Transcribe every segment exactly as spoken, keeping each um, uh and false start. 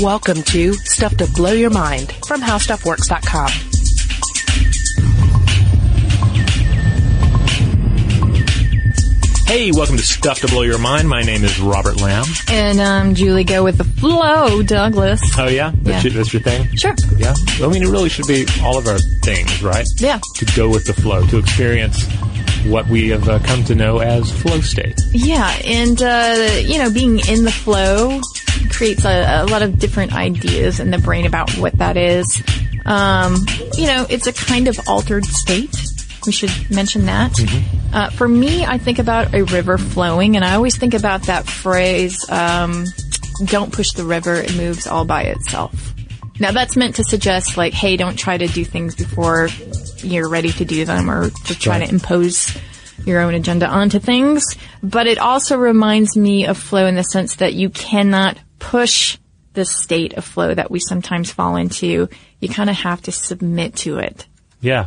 Welcome to Stuff to Blow Your Mind from How Stuff Works dot com. Hey, welcome to Stuff to Blow Your Mind. My name is Robert Lamb. And I'm um, Julie Go with the Flow Douglas. Oh, yeah? That's, yeah. Your, that's your thing? Sure. Yeah? I mean, it really should be all of our things, right? Yeah. To go with the flow, to experience what we have uh, come to know as flow state. Yeah, and, uh, you know, being in the flow creates a, a lot of different ideas in the brain about what that is. Um, you know, it's a kind of altered state. We should mention that. Mm-hmm. Uh, for me, I think about a river flowing, and I always think about that phrase, um, don't push the river, it moves all by itself. Now, that's meant to suggest, like, hey, don't try to do things before you're ready to do them, or just try right. to impose your own agenda onto things. But it also reminds me of flow in the sense that you cannot push the state of flow that we sometimes fall into. You kind of have to submit to it. Yeah.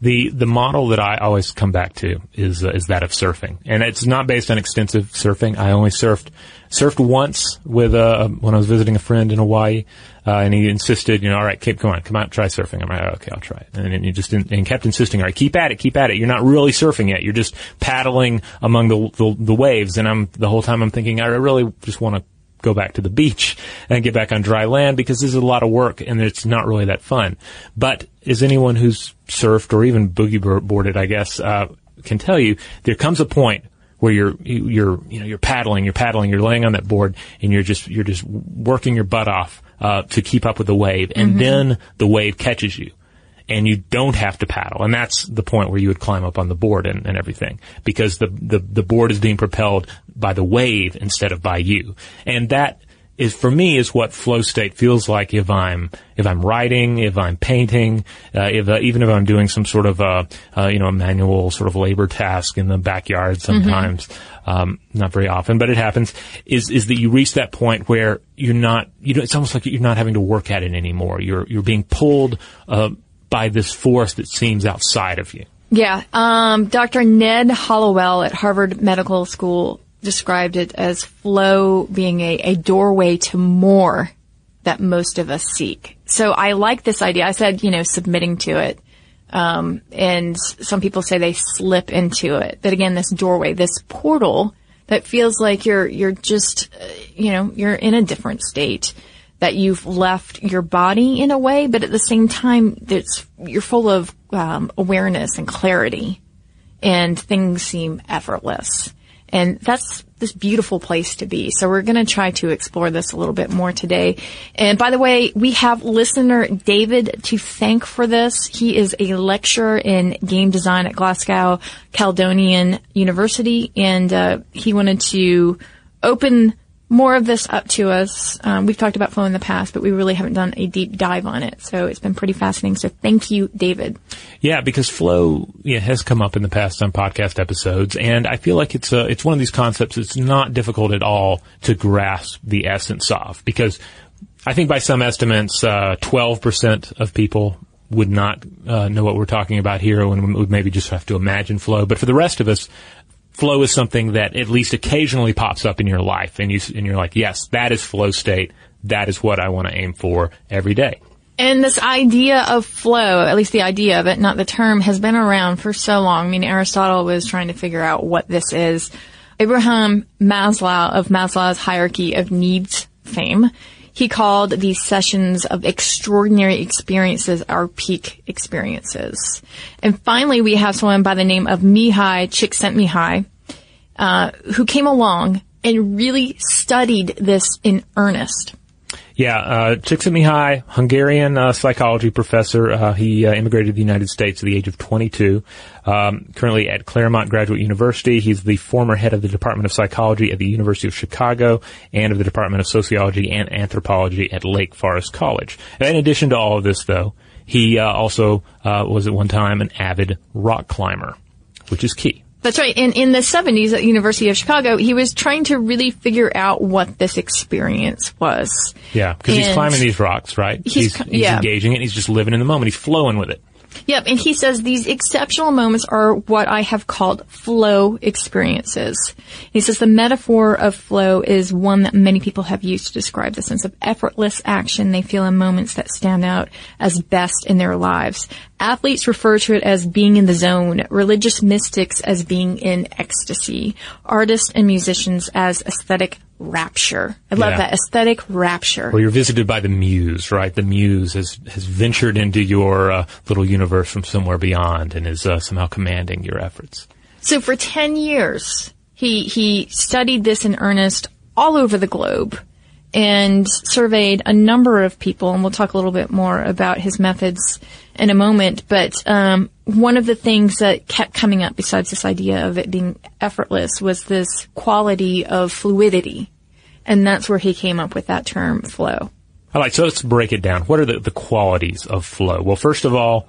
The the model that I always come back to is uh, is that of surfing, and it's not based on extensive surfing. I only surfed surfed once with uh when I was visiting a friend in Hawaii, uh, and he insisted, you know, all right, Kip, come on, come out, try surfing. I'm like, oh, okay, I'll try it, and, and you just and kept insisting, all right, keep at it, keep at it. You're not really surfing yet. You're just paddling among the the, the waves, and I'm the whole time I'm thinking, I really just want to go back to the beach and get back on dry land, because this is a lot of work and it's not really that fun. But as anyone who's surfed or even boogie boarded, I guess, uh, can tell you, there comes a point where you're, you're, you know, you're paddling, you're paddling, you're laying on that board and you're just, you're just working your butt off, uh, to keep up with the wave. And mm-hmm. then the wave catches you and you don't have to paddle. And that's the point where you would climb up on the board and, and everything, because the, the, the board is being propelled by the wave instead of by you. And that is, for me, is what flow state feels like if I'm, if I'm writing, if I'm painting, uh, if, uh, even if I'm doing some sort of, uh, uh, you know, a manual sort of labor task in the backyard sometimes, mm-hmm. um, not very often, but it happens, is, is that you reach that point where you're not, you know, it's almost like you're not having to work at it anymore. You're, you're being pulled, uh, by this force that seems outside of you. Yeah. Um, Doctor Ned Hollowell at Harvard Medical School described it as flow being a, a doorway to more that most of us seek. So I like this idea. I said, you know, submitting to it. Um, and some people say they slip into it. But again, this doorway, this portal that feels like you're, you're just, uh, you know, you're in a different state, that you've left your body in a way, but at the same time, it's, you're full of um, awareness and clarity, and things seem effortless. And that's this beautiful place to be. So we're going to try to explore this a little bit more today. And by the way, we have listener David to thank for this. He is a lecturer in game design at Glasgow Caledonian University, and uh, he wanted to open more of this up to us. Um, we've talked about flow in the past, but we really haven't done a deep dive on it. So it's been pretty fascinating. So thank you, David. Yeah, because flow yeah, has come up in the past on podcast episodes, and I feel like it's a, it's one of these concepts that's not difficult at all to grasp the essence of, because I think by some estimates, uh, twelve percent of people would not uh, know what we're talking about here, and would maybe just have to imagine flow. But for the rest of us, flow is something that at least occasionally pops up in your life, and you, and you're like, yes, that is flow state. That is what I want to aim for every day. And this idea of flow, at least the idea of it, not the term, has been around for so long. I mean, Aristotle was trying to figure out what this is. Abraham Maslow of Maslow's hierarchy of needs fame, he called these sessions of extraordinary experiences our peak experiences. And finally, we have someone by the name of Mihaly Csikszentmihalyi, uh, who came along and really studied this in earnest. Yeah, uh, Csikszentmihalyi, Hungarian uh, psychology professor. Uh, he uh, immigrated to the United States at the age of twenty-two. Um, currently at Claremont Graduate University, he's the former head of the Department of Psychology at the University of Chicago and of the Department of Sociology and Anthropology at Lake Forest College. In addition to all of this, though, he uh, also uh, was at one time an avid rock climber, which is key. That's right. And in the seventies at the University of Chicago, he was trying to really figure out what this experience was. Yeah, because he's climbing these rocks, right? He's, he's, he's yeah. engaging it. He's just living in the moment. He's flowing with it. Yep, and he says these exceptional moments are what I have called flow experiences. He says the metaphor of flow is one that many people have used to describe the sense of effortless action they feel in moments that stand out as best in their lives. Athletes refer to it as being in the zone, religious mystics as being in ecstasy, artists and musicians as aesthetic rapture. I love yeah. that, aesthetic rapture. Well, you're visited by the muse, right? The muse has, has ventured into your uh, little universe from somewhere beyond and is uh, somehow commanding your efforts. So for ten years, he he studied this in earnest all over the globe and surveyed a number of people, and we'll talk a little bit more about his methods in a moment, but um, one of the things that kept coming up besides this idea of it being effortless was this quality of fluidity, and that's where he came up with that term, flow. All right, so let's break it down. What are the, the qualities of flow? Well, first of all,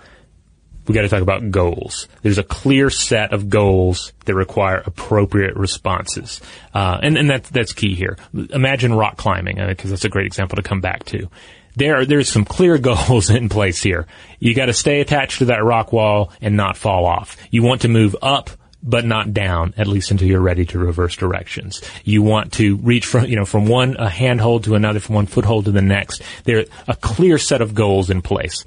we got to talk about goals. There's a clear set of goals that require appropriate responses. Uh, and, and that's, that's key here. Imagine rock climbing, because that's a great example to come back to. There are, there's some clear goals in place here. You got to stay attached to that rock wall and not fall off. You want to move up, but not down, at least until you're ready to reverse directions. You want to reach from, you know, from one a handhold to another, from one foothold to the next. There's a clear set of goals in place.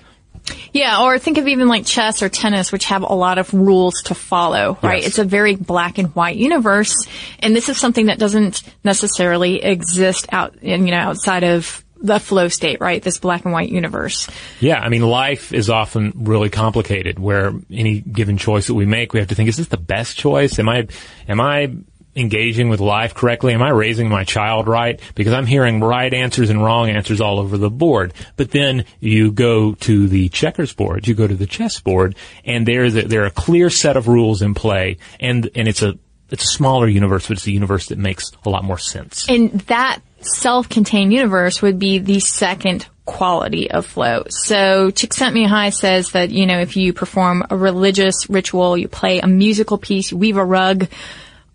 Yeah, or think of even like chess or tennis, which have a lot of rules to follow, right? Yes. It's a very black and white universe, and this is something that doesn't necessarily exist out, in, you know, outside of the flow state, right? This black and white universe. Yeah, I mean, life is often really complicated, where any given choice that we make, we have to think: is this the best choice? Am I, am I? engaging with life correctly? Am I raising my child right? Because I'm hearing right answers and wrong answers all over the board. But then you go to the checkers board, you go to the chess board, and there's a, there are a clear set of rules in play, and, and it's a, it's a smaller universe, but it's a universe that makes a lot more sense. And that self-contained universe would be the second quality of flow. So Csikszentmihalyi says that, you know, if you perform a religious ritual, you play a musical piece, you weave a rug,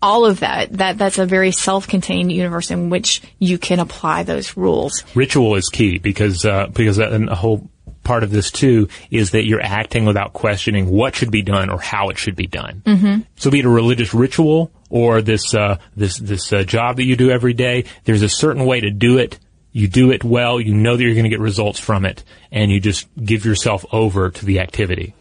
all of that, that, that's a very self-contained universe in which you can apply those rules. Ritual is key because, uh, because a whole part of this too is that you're acting without questioning what should be done or how it should be done. Mm-hmm. So be it a religious ritual or this, uh, this, this, uh, job that you do every day, there's a certain way to do it. You do it well, you know that you're going to get results from it, and you just give yourself over to the activity.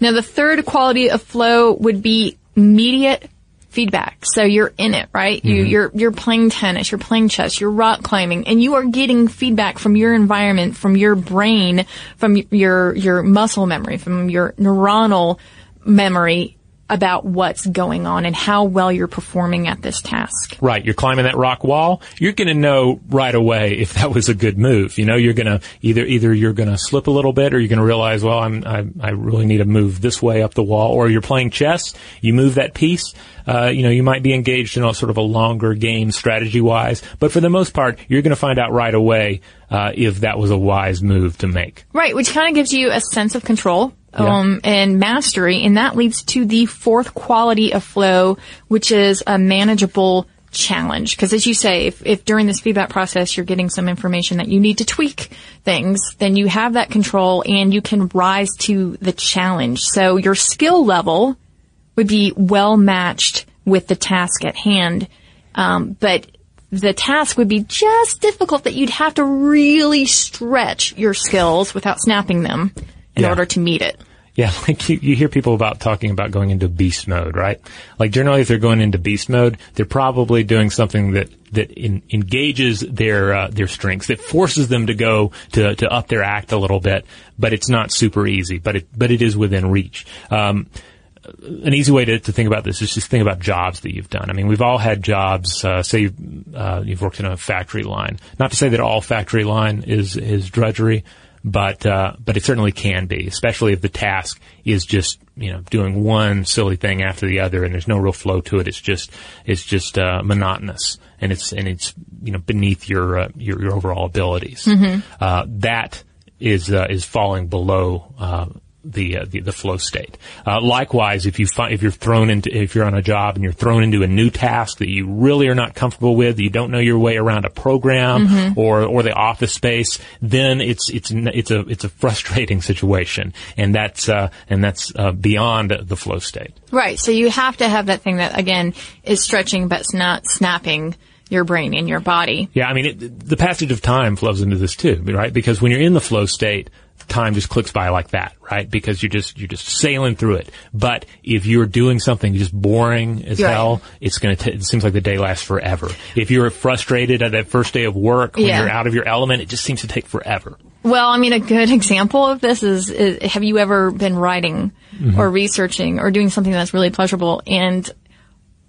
Now the third quality of flow would be immediate feedback. So you're in it, right? Mm-hmm. You, you're, you're playing tennis, you're playing chess, you're rock climbing, and you are getting feedback from your environment, from your brain, from your, your muscle memory, from your neuronal memory about what's going on and how well you're performing at this task. Right. You're climbing that rock wall. You're going to know right away if that was a good move. You know, you're going to either, either you're going to slip a little bit or you're going to realize, well, I'm, I, I really need to move this way up the wall. Or you're playing chess. You move that piece. Uh, you know, you might be engaged in a sort of a longer game strategy wise, but for the most part, you're going to find out right away, uh, if that was a wise move to make. Right. Which kind of gives you a sense of control. Yeah. Um, and mastery, and that leads to the fourth quality of flow, which is a manageable challenge. Because as you say, if, if during this feedback process you're getting some information that you need to tweak things, then you have that control and you can rise to the challenge. So your skill level would be well matched with the task at hand, um, but the task would be just difficult that you'd have to really stretch your skills without snapping them. In yeah. order to meet it. Yeah, like you, you hear people about talking about going into beast mode, right? Like generally if they're going into beast mode, they're probably doing something that, that in, engages their, uh, their strengths, that forces them to go to, to up their act a little bit, but it's not super easy, but it, but it is within reach. Um, an easy way to, to think about this is just think about jobs that you've done. I mean, we've all had jobs, uh, say you've, uh, you've worked in a factory line. Not to say that all factory line is, is drudgery. But, uh, but it certainly can be, especially if the task is just, you know, doing one silly thing after the other and there's no real flow to it. It's just, it's just, uh, monotonous and it's, and it's, you know, beneath your, uh, your, your overall abilities. Mm-hmm. Uh, that is, uh, is falling below, uh, the uh, the, the flow state. Uh, likewise, if you fi- if you're thrown into if you're on a job and you're thrown into a new task that you really are not comfortable with, you don't know your way around a program mm-hmm. or or the office space, then it's it's it's a it's a frustrating situation, and that's uh, and that's uh, beyond the flow state. Right. So you have to have that thing that again is stretching, but it's not snapping your brain and your body. Yeah, I mean, it, the passage of time flows into this too, right? Because when you're in the flow state, time just clicks by like that, right? Because you're just you're just sailing through it. But if you're doing something just boring as right. hell, it's going to it seems like the day lasts forever. If you're frustrated at that first day of work, when yeah. you're out of your element, it just seems to take forever. Well, I mean, a good example of this is, is have you ever been writing mm-hmm. or researching or doing something that's really pleasurable and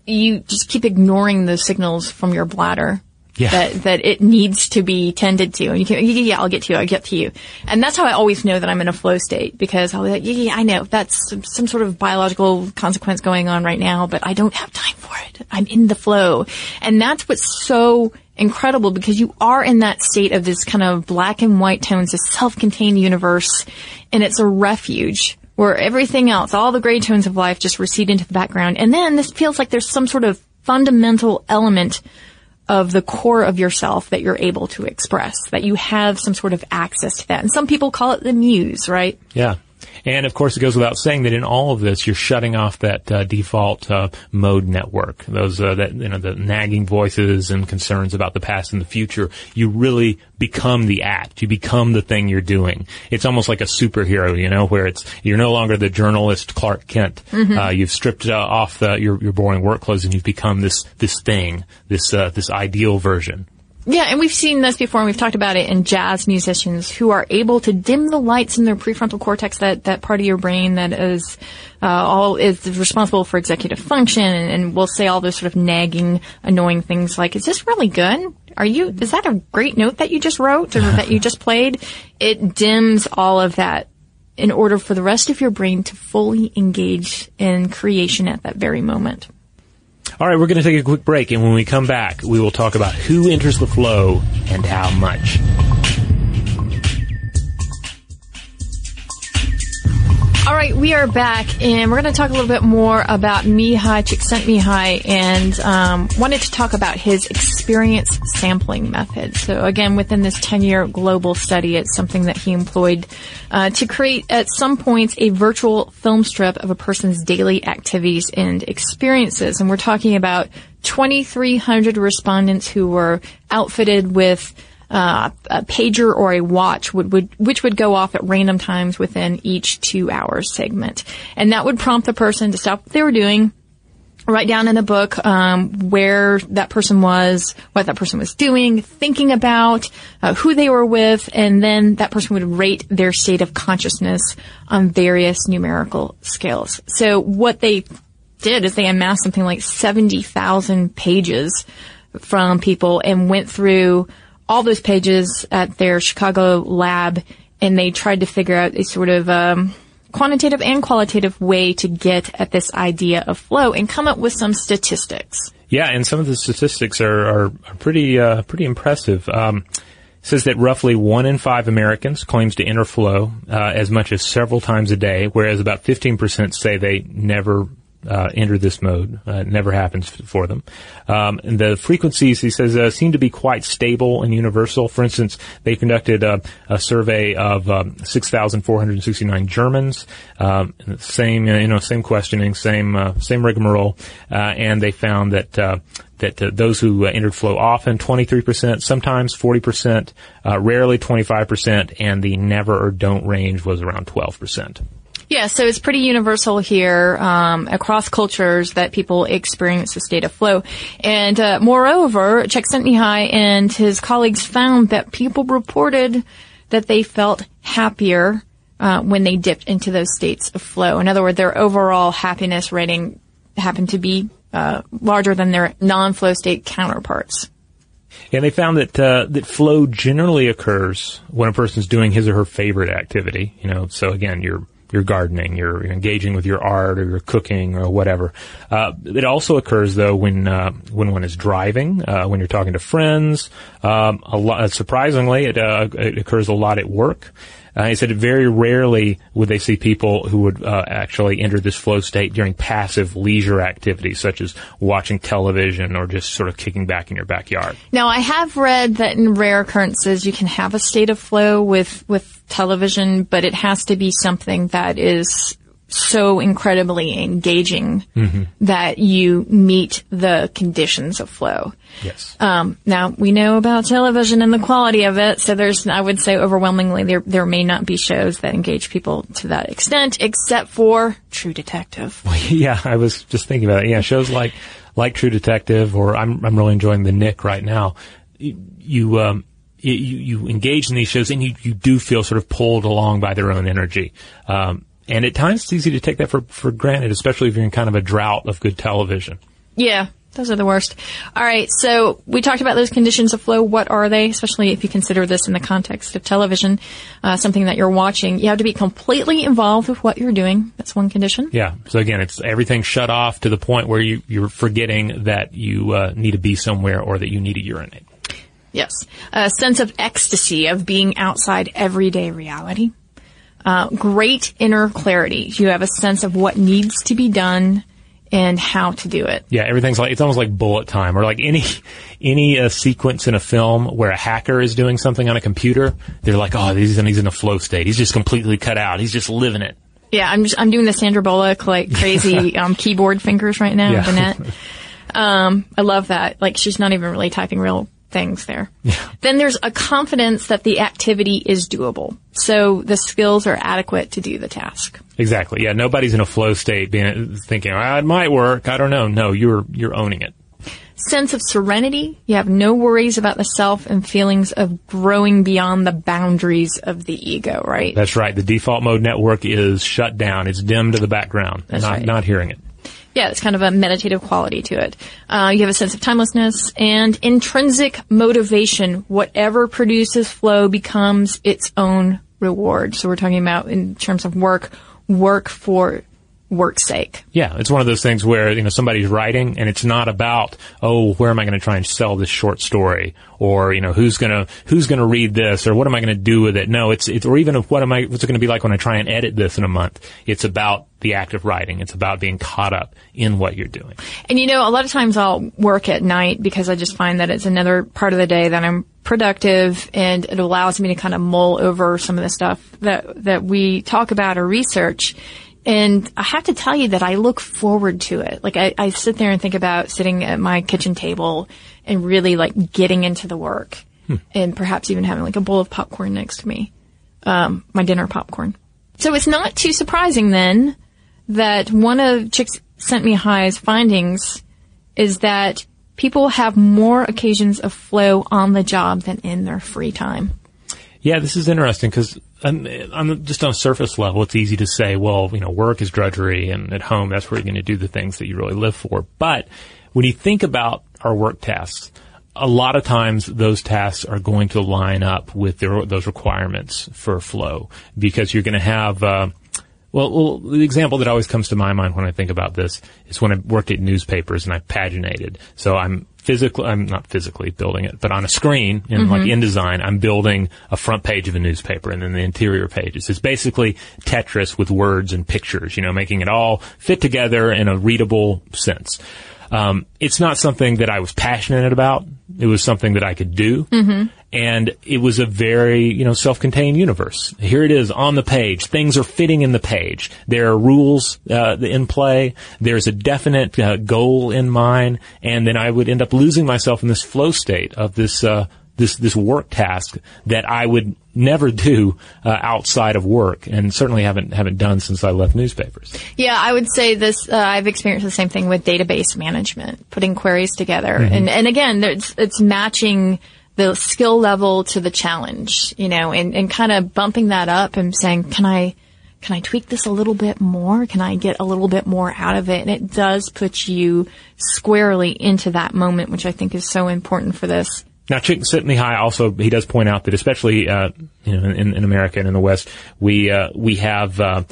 you just keep ignoring those signals from your bladder yeah. that, that it needs to be tended to. And you can, yeah, I'll get to you, I'll get to you. And that's how I always know that I'm in a flow state, because I'll be like, yeah, yeah, I know that's some, some sort of biological consequence going on right now, but I don't have time for it. I'm in the flow. And that's what's so incredible, because you are in that state of this kind of black and white tones, this self-contained universe, and it's a refuge where everything else, all the gray tones of life just recede into the background. And then this feels like there's some sort of fundamental element of the core of yourself that you're able to express, that you have some sort of access to that. And some people call it the muse, right? Yeah. And, of course, it goes without saying that in all of this, you're shutting off that uh, default uh, mode network, those uh, that you know the nagging voices and concerns about the past and the future. You really become the act. You become the thing you're doing. It's almost like a superhero, you know, where it's you're no longer the journalist Clark Kent. Mm-hmm. Uh, you've stripped uh, off the, your, your boring work clothes, and you've become this this thing, this uh, this ideal version. Yeah, and we've seen this before, and we've talked about it in jazz musicians who are able to dim the lights in their prefrontal cortex, that, that part of your brain that is uh, all is responsible for executive function, and, and will say all those sort of nagging, annoying things like, is this really good? Are you? Is that a great note that you just wrote or that you just played? It dims all of that in order for the rest of your brain to fully engage in creation at that very moment. All right, we're going to take a quick break, and when we come back, we will talk about who enters the flow and how much. All right, we are back, and we're going to talk a little bit more about Mihaly Csikszentmihalyi, and um, wanted to talk about his experience sampling method. So, again, within this ten-year global study, it's something that he employed uh, to create, at some points, a virtual film strip of a person's daily activities and experiences. And we're talking about twenty-three hundred respondents who were outfitted with Uh, a pager or a watch, would, would, which would go off at random times within each two-hour segment. And that would prompt the person to stop what they were doing, write down in a book um, where that person was, what that person was doing, thinking about, uh, who they were with, and then that person would rate their state of consciousness on various numerical scales. So what they did is they amassed something like seventy thousand pages from people and went through all those pages at their Chicago lab, and they tried to figure out a sort of um, quantitative and qualitative way to get at this idea of flow and come up with some statistics. Yeah, and some of the statistics are, are, are pretty uh, pretty impressive. Um, it says that roughly one in five Americans claims to enter flow uh, as much as several times a day, whereas about fifteen percent say they never Uh, enter this mode. Uh, it never happens f- for them. Um, and the frequencies, he says, uh, seem to be quite stable and universal. For instance, they conducted uh, a survey of um, six thousand four hundred sixty-nine Germans. Um, same, you know, same questioning, same uh, same rigmarole, uh, and they found that uh, that uh, those who uh, entered flow often, twenty-three percent, sometimes forty percent, uh, rarely twenty-five percent, and the never or don't range was around twelve percent. Yeah, so it's pretty universal here um, across cultures that people experience the state of flow. And uh, moreover, Csikszentmihalyi and his colleagues found that people reported that they felt happier uh, when they dipped into those states of flow. In other words, their overall happiness rating happened to be uh, larger than their non-flow state counterparts. And they found that uh, that flow generally occurs when a person's doing his or her favorite activity. You know, so again, you're You're gardening, you're, you're engaging with your art, or you're cooking, or whatever. Uh, it also occurs though when uh, when one is driving, uh, when you're talking to friends. Um, a lot, surprisingly, it, uh, it occurs a lot at work. Uh, he said very rarely would they see people who would uh, actually enter this flow state during passive leisure activities, such as watching television or just sort of kicking back in your backyard. Now, I have read that in rare occurrences you can have a state of flow with, with television, but it has to be something that is so incredibly engaging mm-hmm. that you meet the conditions of flow. Yes. Um, now we know about television and the quality of it, so there's, I would say, overwhelmingly there there may not be shows that engage people to that extent, except for True Detective. Well, yeah, I was just thinking about it. Yeah, shows like like True Detective, or I'm I'm really enjoying The Nick right now. You. you um, You, you engage in these shows, and you, you do feel sort of pulled along by their own energy. Um, and at times it's easy to take that for, for granted, especially if you're in kind of a drought of good television. Yeah, those are the worst. All right, so we talked about those conditions of flow. What are they, especially if you consider this in the context of television, uh, something that you're watching? You have to be completely involved with what you're doing. That's one condition. Yeah, so again, it's everything shut off to the point where you, you're forgetting that you uh, need to be somewhere or that you need to urinate. Yes. A sense of ecstasy, of being outside everyday reality. Uh, great inner clarity. You have a sense of what needs to be done and how to do it. Yeah, everything's like, it's almost like bullet time, or like any any uh, sequence in a film where a hacker is doing something on a computer, they're like, oh, he's in, he's in a flow state. He's just completely cut out. He's just living it. Yeah, I'm just, I'm doing the Sandra Bullock, like, crazy um, keyboard fingers right now. Yeah. Bennett. Um, I love that. Like, she's not even really typing real things there. Yeah. Then there's a confidence that the activity is doable. So the skills are adequate to do the task. Exactly. Yeah, nobody's in a flow state being thinking, oh, it might work. I don't know. No, you're you're owning it. Sense of serenity. You have no worries about the self and feelings of growing beyond the boundaries of the ego, right? That's right. The default mode network is shut down. It's dimmed to the background. That's not, right. Not hearing it. Yeah, it's kind of a meditative quality to it. Uh, you have a sense of timelessness and intrinsic motivation. Whatever produces flow becomes its own reward. So we're talking about, in terms of work, work for work's sake. Yeah, it's one of those things where, you know, somebody's writing and it's not about, oh, where am I going to try and sell this short story? Or, you know, who's going to, who's going to read this? Or what am I going to do with it? No, it's, it's, or even what am I, what's it going to be like when I try and edit this in a month? It's about the act of writing. It's about being caught up in what you're doing. And, you know, a lot of times I'll work at night because I just find that it's another part of the day that I'm productive, and it allows me to kind of mull over some of the stuff that that we talk about or research. And I have to tell you that I look forward to it. Like, I, I sit there and think about sitting at my kitchen table and really, like, getting into the work. Hmm. And perhaps even having, like, a bowl of popcorn next to me, um, my dinner popcorn. So it's not too surprising, then, that one of Csikszentmihalyi's findings is that people have more occasions of flow on the job than in their free time. Yeah, this is interesting because um, on just on a surface level, it's easy to say, well, you know, work is drudgery, and at home, that's where you're going to do the things that you really live for. But when you think about our work tasks, a lot of times those tasks are going to line up with their, those requirements for flow, because you're going to have uh, – Well, well, the example that always comes to my mind when I think about this is when I worked at newspapers and I paginated. So I'm physically, I'm not physically building it, but on a screen in mm-hmm. like InDesign, I'm building a front page of a newspaper and then the interior pages. It's basically Tetris with words and pictures, you know, making it all fit together in a readable sense. Um, it's not something that I was passionate about. It was something that I could do. Mm-hmm. And it was a very, you know, self-contained universe. Here it is on the page. Things are fitting in the page. There are rules, uh, in play. There's a definite, uh, goal in mind. And then I would end up losing myself in this flow state of this, uh, this, this work task that I would never do, uh, outside of work, and certainly haven't, haven't done since I left newspapers. Yeah, I would say this, uh, I've experienced the same thing with database management, putting queries together. Mm-hmm. And, and again, it's, it's matching the skill level to the challenge, you know, and, and kind of bumping that up and saying, can I, can I tweak this a little bit more? Can I get a little bit more out of it? And it does put you squarely into that moment, which I think is so important for this. Now, Csikszentmihalyi also, he does point out that especially, uh, you know, in, in America and in the West, we, uh, we have, uh,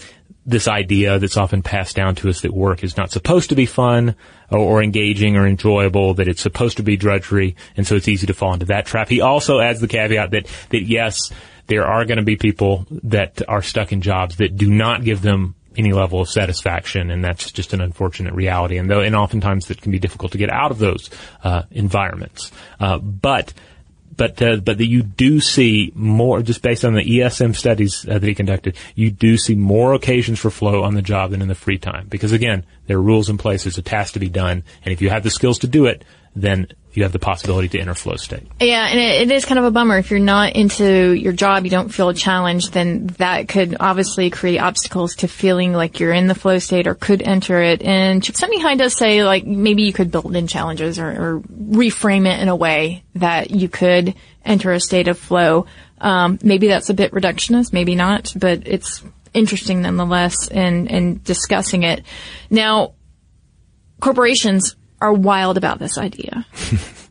this idea that's often passed down to us that work is not supposed to be fun or, or engaging or enjoyable, that it's supposed to be drudgery, and so it's easy to fall into that trap. He also adds the caveat that, that yes, there are going to be people that are stuck in jobs that do not give them any level of satisfaction, and that's just an unfortunate reality. And though, and oftentimes it can be difficult to get out of those uh, environments. Uh, but But uh, but the, you do see more, just based on the E S M studies uh, that he conducted, you do see more occasions for flow on the job than in the free time. Because, again, there are rules in place. There's a task to be done. And if you have the skills to do it, then you have the possibility to enter flow state. Yeah, and it, it is kind of a bummer. If you're not into your job, you don't feel a challenge, then that could obviously create obstacles to feeling like you're in the flow state or could enter it. And Csikszentmihalyi does say, like, maybe you could build in challenges or, or reframe it in a way that you could enter a state of flow. Um, maybe that's a bit reductionist, maybe not, but it's interesting nonetheless in, in discussing it. Now, corporations are wild about this idea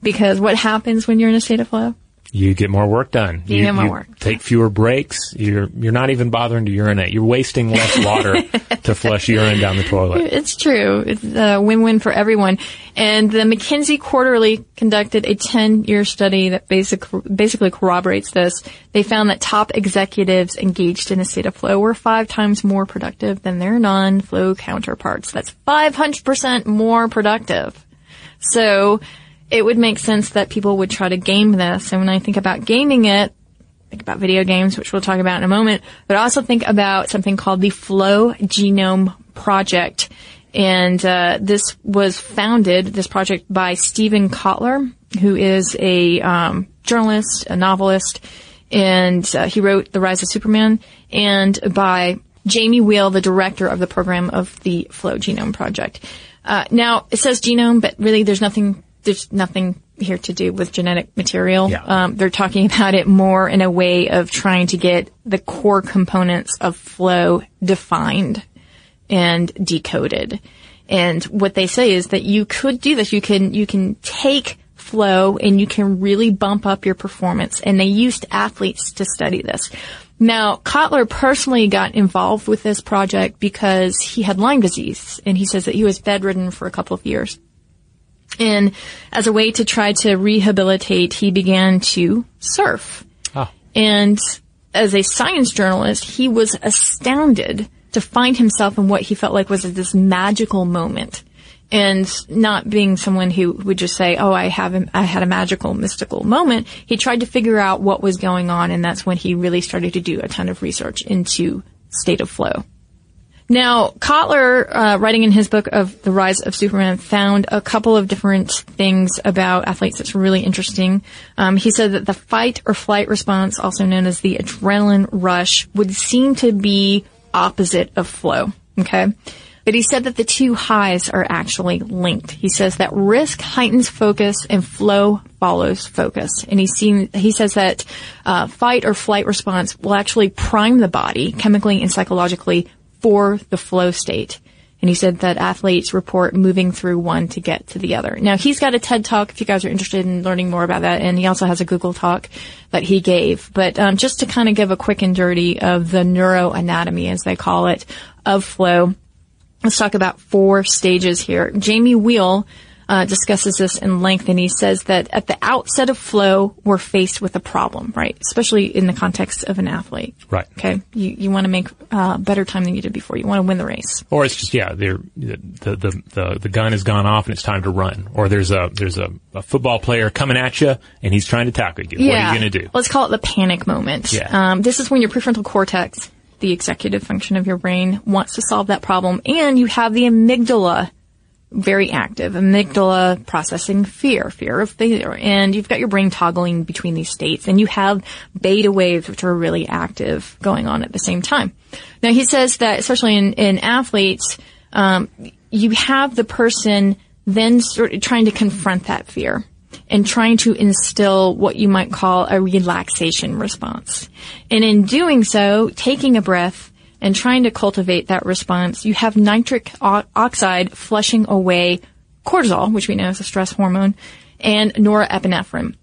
because what happens when you're in a state of flow? You get more work done. You, you get more you work. Take fewer breaks. You're you're not even bothering to urinate. You're wasting less water to flush urine down the toilet. It's true. It's a win-win for everyone. And the McKinsey Quarterly conducted a ten-year study that basically basically corroborates this. They found that top executives engaged in a state of flow were five times more productive than their non-flow counterparts. That's five hundred percent more productive. So it would make sense that people would try to game this. And when I think about gaming it, think about video games, which we'll talk about in a moment, but also think about something called the Flow Genome Project. And uh this was founded, this project, by Stephen Kotler, who is a um journalist, a novelist, and uh, he wrote The Rise of Superman, and by Jamie Wheel, the director of the program of the Flow Genome Project. Uh Now, it says genome, but really there's nothing... There's nothing here to do with genetic material. Yeah. Um, they're talking about it more in a way of trying to get the core components of flow defined and decoded. And what they say is that you could do this. You can, you can take flow and you can really bump up your performance. And they used athletes to study this. Now, Kotler personally got involved with this project because he had Lyme disease, and he says that he was bedridden for a couple of years. And as a way to try to rehabilitate, he began to surf. Oh. And as a science journalist, he was astounded to find himself in what he felt like was this magical moment, and not being someone who would just say, oh, I have a, I had a magical, mystical moment. He tried to figure out what was going on, and that's when he really started to do a ton of research into state of flow. Now, Kotler, uh, writing in his book of The Rise of Superman, found a couple of different things about athletes that's really interesting. Um, he said that the fight or flight response, also known as the adrenaline rush, would seem to be opposite of flow, okay? But he said that the two highs are actually linked. He says that risk heightens focus and flow follows focus. And he seems, he says that uh, fight or flight response will actually prime the body, chemically and psychologically, for the flow state. And he said that athletes report moving through one to get to the other. Now, he's got a TED Talk if you guys are interested in learning more about that, and he also has a Google Talk that he gave. But um, just to kind of give a quick and dirty of the neuroanatomy, as they call it, of flow, let's talk about four stages here. Jamie Wheel uh discusses this in length, and he says that at the outset of flow, we're faced with a problem, right? Especially in the context of an athlete. Right. Okay. You you want to make uh better time than you did before. You want to win the race. Or it's just, yeah, the, the, the, the gun has gone off and it's time to run. Or there's a, there's a, a football player coming at you and he's trying to tackle you. Yeah. What are you going to do? Let's call it the panic moment. Yeah. Um, this is when your prefrontal cortex, the executive function of your brain, wants to solve that problem, and you have the amygdala very active, amygdala processing fear, fear of failure. And you've got your brain toggling between these states, and you have beta waves, which are really active, going on at the same time. Now, he says that, especially in, in athletes, um, you have the person then sort of trying to confront that fear and trying to instill what you might call a relaxation response. And in doing so, taking a breath and trying to cultivate that response, you have nitric oxide flushing away cortisol, which we know is a stress hormone, and norepinephrine.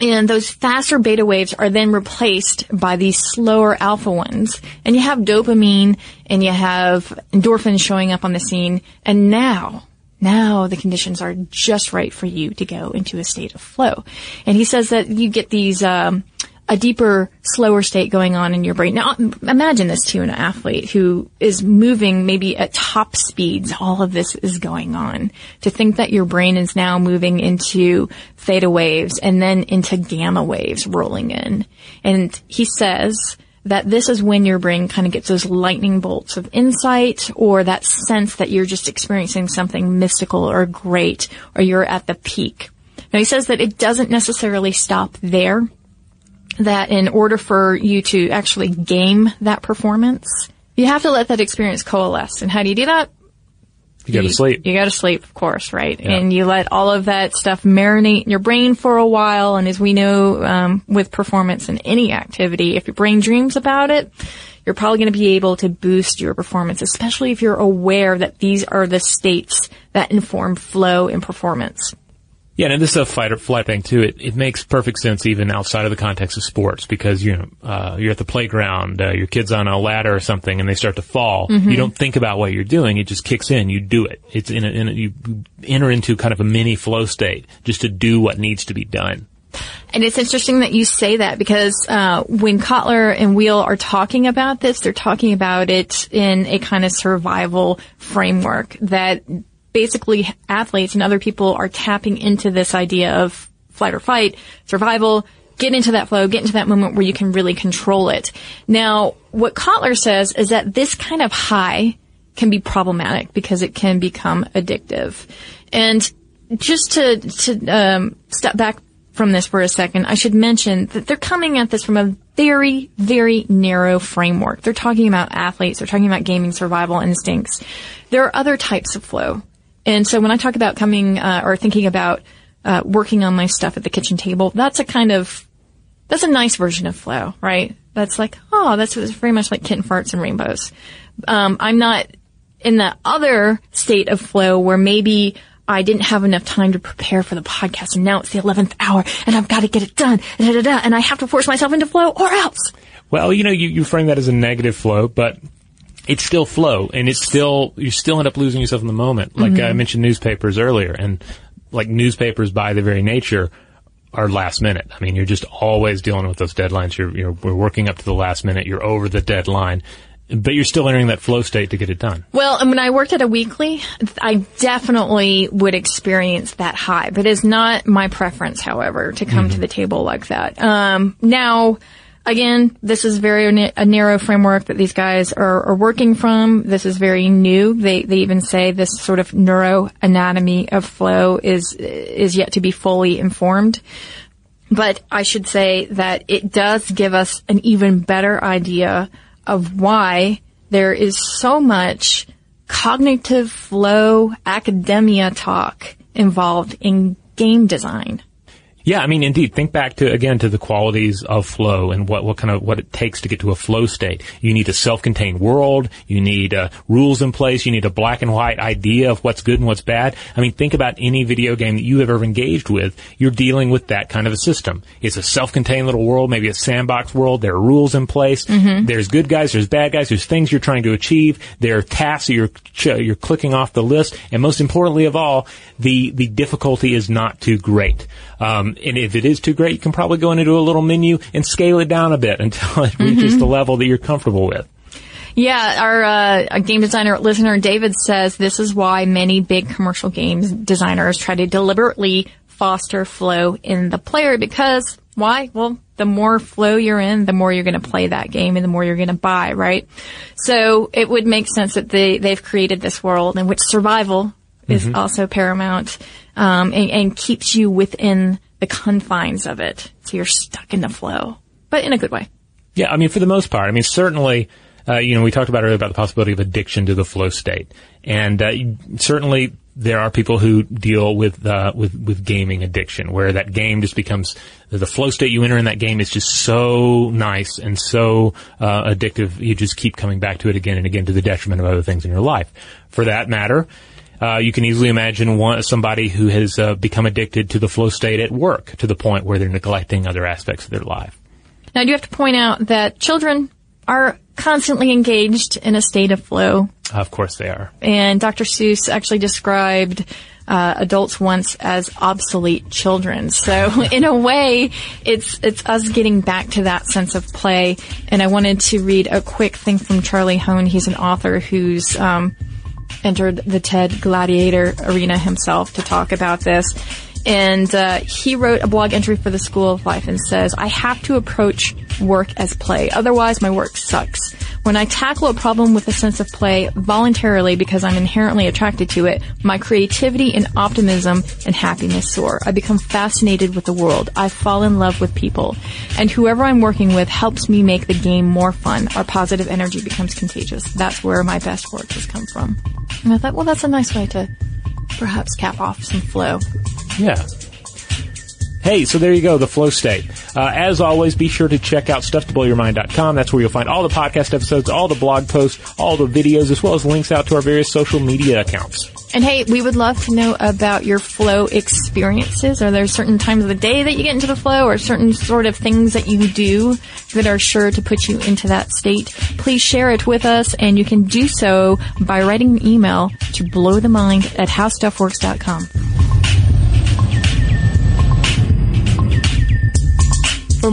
And those faster beta waves are then replaced by these slower alpha ones. And you have dopamine and you have endorphins showing up on the scene. And now, now the conditions are just right for you to go into a state of flow. And he says that you get these, um, a deeper, slower state going on in your brain. Now, imagine this to an athlete who is moving maybe at top speeds. All of this is going on. To think that your brain is now moving into theta waves and then into gamma waves rolling in. And he says that this is when your brain kind of gets those lightning bolts of insight or that sense that you're just experiencing something mystical or great or you're at the peak. Now, he says that it doesn't necessarily stop there. That in order for you to actually game that performance, you have to let that experience coalesce. And how do you do that? You, you gotta sleep. You gotta sleep, of course, right? Yeah. And you let all of that stuff marinate in your brain for a while. And as we know, um, with performance in any activity, if your brain dreams about it, you're probably going to be able to boost your performance, especially if you're aware that these are the states that inform flow and performance. Yeah, and this is a fight or flight thing too. It, it makes perfect sense even outside of the context of sports because, you know, uh, you're at the playground, uh, your kid's on a ladder or something and they start to fall. Mm-hmm. You don't think about what you're doing. It just kicks in. You do it. It's in a, in a, you enter into kind of a mini flow state just to do what needs to be done. And it's interesting that you say that because, uh, when Kotler and Wheel are talking about this, they're talking about it in a kind of survival framework that basically, athletes and other people are tapping into this idea of flight or fight, survival, get into that flow, get into that moment where you can really control it. Now, what Kotler says is that this kind of high can be problematic because it can become addictive. And just to, to um, step back from this for a second, I should mention that they're coming at this from a very, very narrow framework. They're talking about athletes. They're talking about gaming survival instincts. There are other types of flow. And so when I talk about coming uh, or thinking about uh working on my stuff at the kitchen table, that's a kind of, that's a nice version of flow, right? That's like, oh, that's very much like kitten farts and rainbows. Um, I'm not in the other state of flow where maybe I didn't have enough time to prepare for the podcast and now it's the eleventh hour and I've got to get it done da, da, da, and I have to force myself into flow or else. Well, you know, you, you frame that as a negative flow, but it's still flow, and it's still, you still end up losing yourself in the moment. Like mm-hmm. I mentioned newspapers earlier, and like newspapers by their very nature are last minute. I mean, you're just always dealing with those deadlines. You're, you're, we're working up to the last minute. You're over the deadline, but you're still entering that flow state to get it done. Well, and when I worked at a weekly, I definitely would experience that high, but it's not my preference, however, to come mm-hmm. to the table like that. Um, now, Again, this is very a narrow framework that these guys are, are working from. This is very new. They they even say this sort of neuroanatomy of flow is is yet to be fully informed. But I should say that it does give us an even better idea of why there is so much cognitive flow academia talk involved in game design. Yeah, I mean, indeed. Think back to, again, to the qualities of flow and what, what kind of, what it takes to get to a flow state. You need a self-contained world. You need, uh, rules in place. You need a black and white idea of what's good and what's bad. I mean, think about any video game that you have ever engaged with. You're dealing with that kind of a system. It's a self-contained little world, maybe a sandbox world. There are rules in place. Mm-hmm. There's good guys. There's bad guys. There's things you're trying to achieve. There are tasks that you're, you're clicking off the list. And most importantly of all, the, the difficulty is not too great. Um, And if it is too great, you can probably go into a little menu and scale it down a bit until it reaches mm-hmm. the level that you're comfortable with. Yeah, our uh, game designer listener, David, says this is why many big commercial games designers try to deliberately foster flow in the player because, why? Well, the more flow you're in, the more you're going to play that game and the more you're going to buy, right? So it would make sense that they, they've created this world in which survival mm-hmm. is also paramount um, and, and keeps you within the confines of it. So you're stuck in the flow, but in a good way. Yeah, I mean, for the most part. I mean, certainly, uh, you know, we talked about earlier about the possibility of addiction to the flow state. And uh, certainly there are people who deal with, uh, with, with gaming addiction, where that game just becomes, the flow state you enter in that game is just so nice and so uh, addictive, you just keep coming back to it again and again to the detriment of other things in your life. For that matter, Uh, you can easily imagine one, somebody who has uh, become addicted to the flow state at work to the point where they're neglecting other aspects of their life. Now, I do have to point out that children are constantly engaged in a state of flow. Of course they are. And Doctor Seuss actually described uh, adults once as obsolete children. So in a way, it's it's us getting back to that sense of play. And I wanted to read a quick thing from Charlie Hone. He's an author who's... Um, entered the TED Gladiator arena himself to talk about this. And uh, he wrote a blog entry for the School of Life and says, I have to approach work as play. Otherwise, my work sucks. When I tackle a problem with a sense of play voluntarily because I'm inherently attracted to it, my creativity and optimism and happiness soar. I become fascinated with the world. I fall in love with people. And whoever I'm working with helps me make the game more fun. Our positive energy becomes contagious. That's where my best work has come from. And I thought, well, that's a nice way to perhaps cap off some flow. Yeah. Hey, so there you go, the flow state. Uh, as always, be sure to check out stuff to blow your mind dot com. That's where you'll find all the podcast episodes, all the blog posts, all the videos, as well as links out to our various social media accounts. And hey, we would love to know about your flow experiences. Are there certain times of the day that you get into the flow or certain sort of things that you do that are sure to put you into that state? Please share it with us, and you can do so by writing an email to blowthemind at how stuff works dot com. For